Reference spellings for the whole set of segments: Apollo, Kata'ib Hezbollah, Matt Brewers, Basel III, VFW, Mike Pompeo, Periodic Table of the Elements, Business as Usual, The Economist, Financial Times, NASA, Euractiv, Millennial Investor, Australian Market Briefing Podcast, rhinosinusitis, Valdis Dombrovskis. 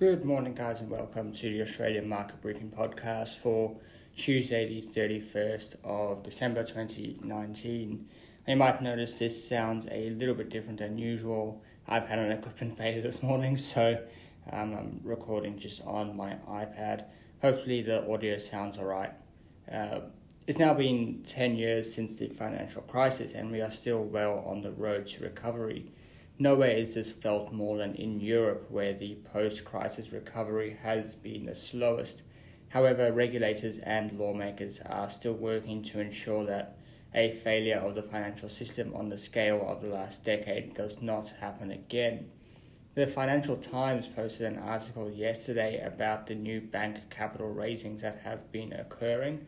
Good morning, guys, and welcome to the Australian Market Briefing Podcast for Tuesday, the 31st of December 2019. You might notice this sounds a little bit different than usual. I've had an equipment failure this morning, so I'm recording just on my iPad. Hopefully the audio sounds all right. It's now been 10 years since the financial crisis, and we are still well on the road to recovery. Nowhere is this felt more than in Europe, where the post-crisis recovery has been the slowest. However, regulators and lawmakers are still working to ensure that a failure of the financial system on the scale of the last decade does not happen again. The Financial Times posted an article yesterday about the new bank capital raisings that have been occurring.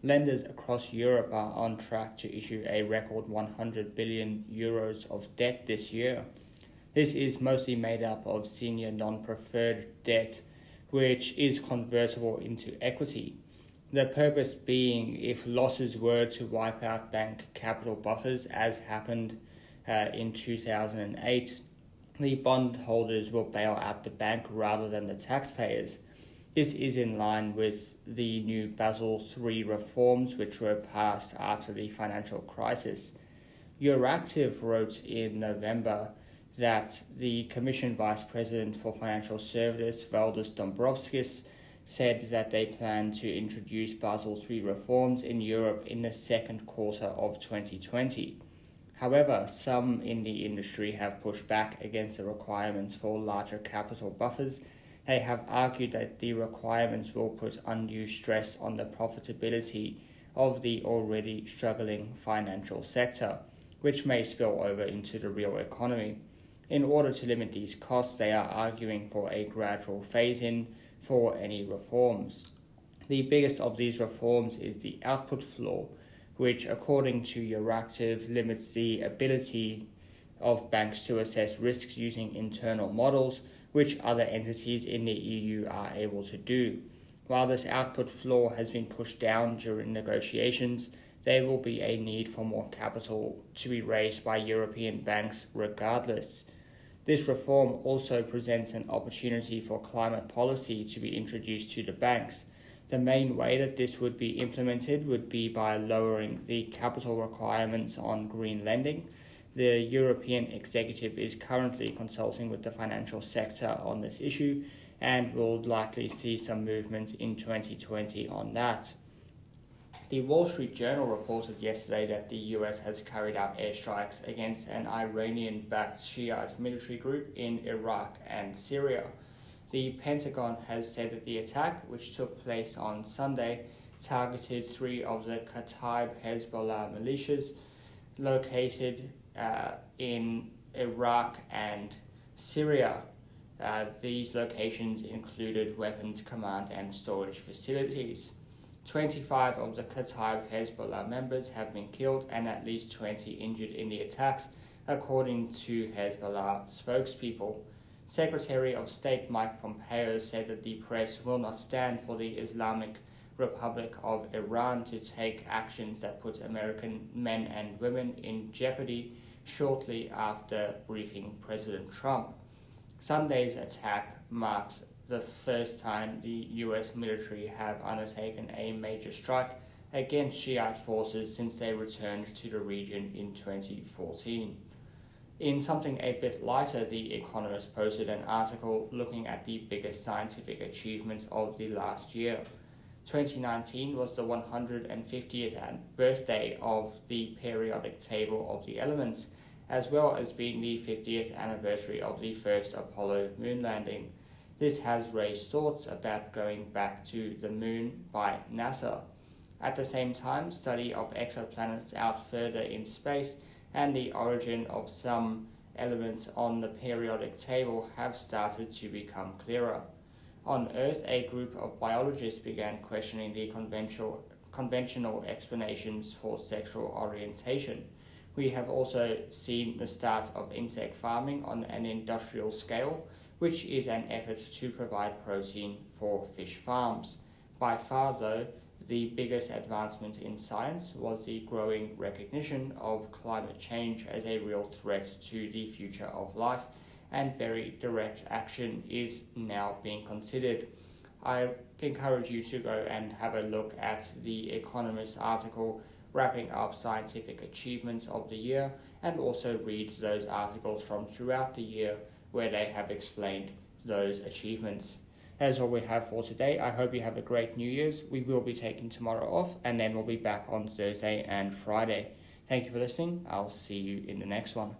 Lenders across Europe are on track to issue a record 100 billion euros of debt this year. This is mostly made up of senior non-preferred debt, which is convertible into equity. The purpose being, if losses were to wipe out bank capital buffers, as happened in 2008, the bondholders will bail out the bank rather than the taxpayers. This is in line with the new Basel III reforms, which were passed after the financial crisis. Euractiv wrote in November that the Commission Vice President for Financial Services, Valdis Dombrovskis, said that they plan to introduce Basel III reforms in Europe in the second quarter of 2020. However, some in the industry have pushed back against the requirements for larger capital buffers. They have argued that the requirements will put undue stress on the profitability of the already struggling financial sector, which may spill over into the real economy. In order to limit these costs, they are arguing for a gradual phase-in for any reforms. The biggest of these reforms is the output floor, which, according to Euractiv, limits the ability of banks to assess risks using internal models, which other entities in the EU are able to do. While this output floor has been pushed down during negotiations, there will be a need for more capital to be raised by European banks regardless. This reform also presents an opportunity for climate policy to be introduced to the banks. The main way that this would be implemented would be by lowering the capital requirements on green lending. The European Executive is currently consulting with the financial sector on this issue and will likely see some movement in 2020 on that. The Wall Street Journal reported yesterday that the US has carried out airstrikes against an Iranian-backed Shiite military group in Iraq and Syria. The Pentagon has said that the attack, which took place on Sunday, targeted three of the Kata'ib Hezbollah militias located in Iraq and Syria. These locations included weapons command and storage facilities. 25 of the Kata'ib Hezbollah members have been killed and at least 20 injured in the attacks, according to Hezbollah spokespeople. Secretary of State Mike Pompeo said that the press will not stand for the Islamic Republic of Iran to take actions that put American men and women in jeopardy, shortly after briefing President Trump. Sunday's attack marked the first time the US military have undertaken a major strike against Shiite forces since they returned to the region in 2014. In something a bit lighter, The Economist posted an article looking at the biggest scientific achievements of the last year. 2019 was the 150th birthday of the Periodic Table of the Elements, as well as being the 50th anniversary of the first Apollo moon landing. This has raised thoughts about going back to the moon by NASA. At the same time, study of exoplanets out further in space and the origin of some elements on the periodic table have started to become clearer. On Earth, a group of biologists began questioning the conventional explanations for sexual orientation. We have also seen the start of insect farming on an industrial scale, which is an effort to provide protein for fish farms. By far, though, the biggest advancement in science was the growing recognition of climate change as a real threat to the future of life and very direct action is now being considered. I encourage you to go and have a look at The Economist article wrapping up scientific achievements of the year, and also read those articles from throughout the year where they have explained those achievements. That is all we have for today. I hope you have a great New Year's. We will be taking tomorrow off, and then we'll be back on Thursday and Friday. Thank you for listening. I'll see you in the next one.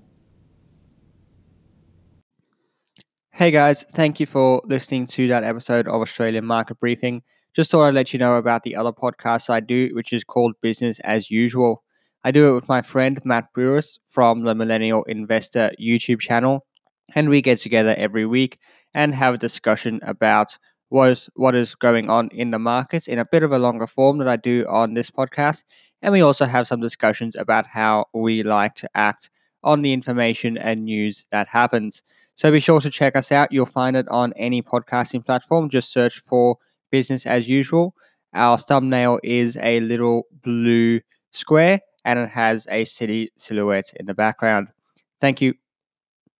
Hey guys, thank you for listening to that episode of Australian Market Briefing. Just thought I'd let you know about the other podcast I do, which is called Business as Usual. I do it with my friend Matt Brewers from the Millennial Investor YouTube channel, and we get together every week and have a discussion about what is going on in the markets in a bit of a longer form that I do on this podcast. And we also have some discussions about how we like to act on the information and news that happens. So be sure to check us out. You'll find it on any podcasting platform. Just search for Business as Usual. Our thumbnail is a little blue square, and it has a city silhouette in the background. Thank you.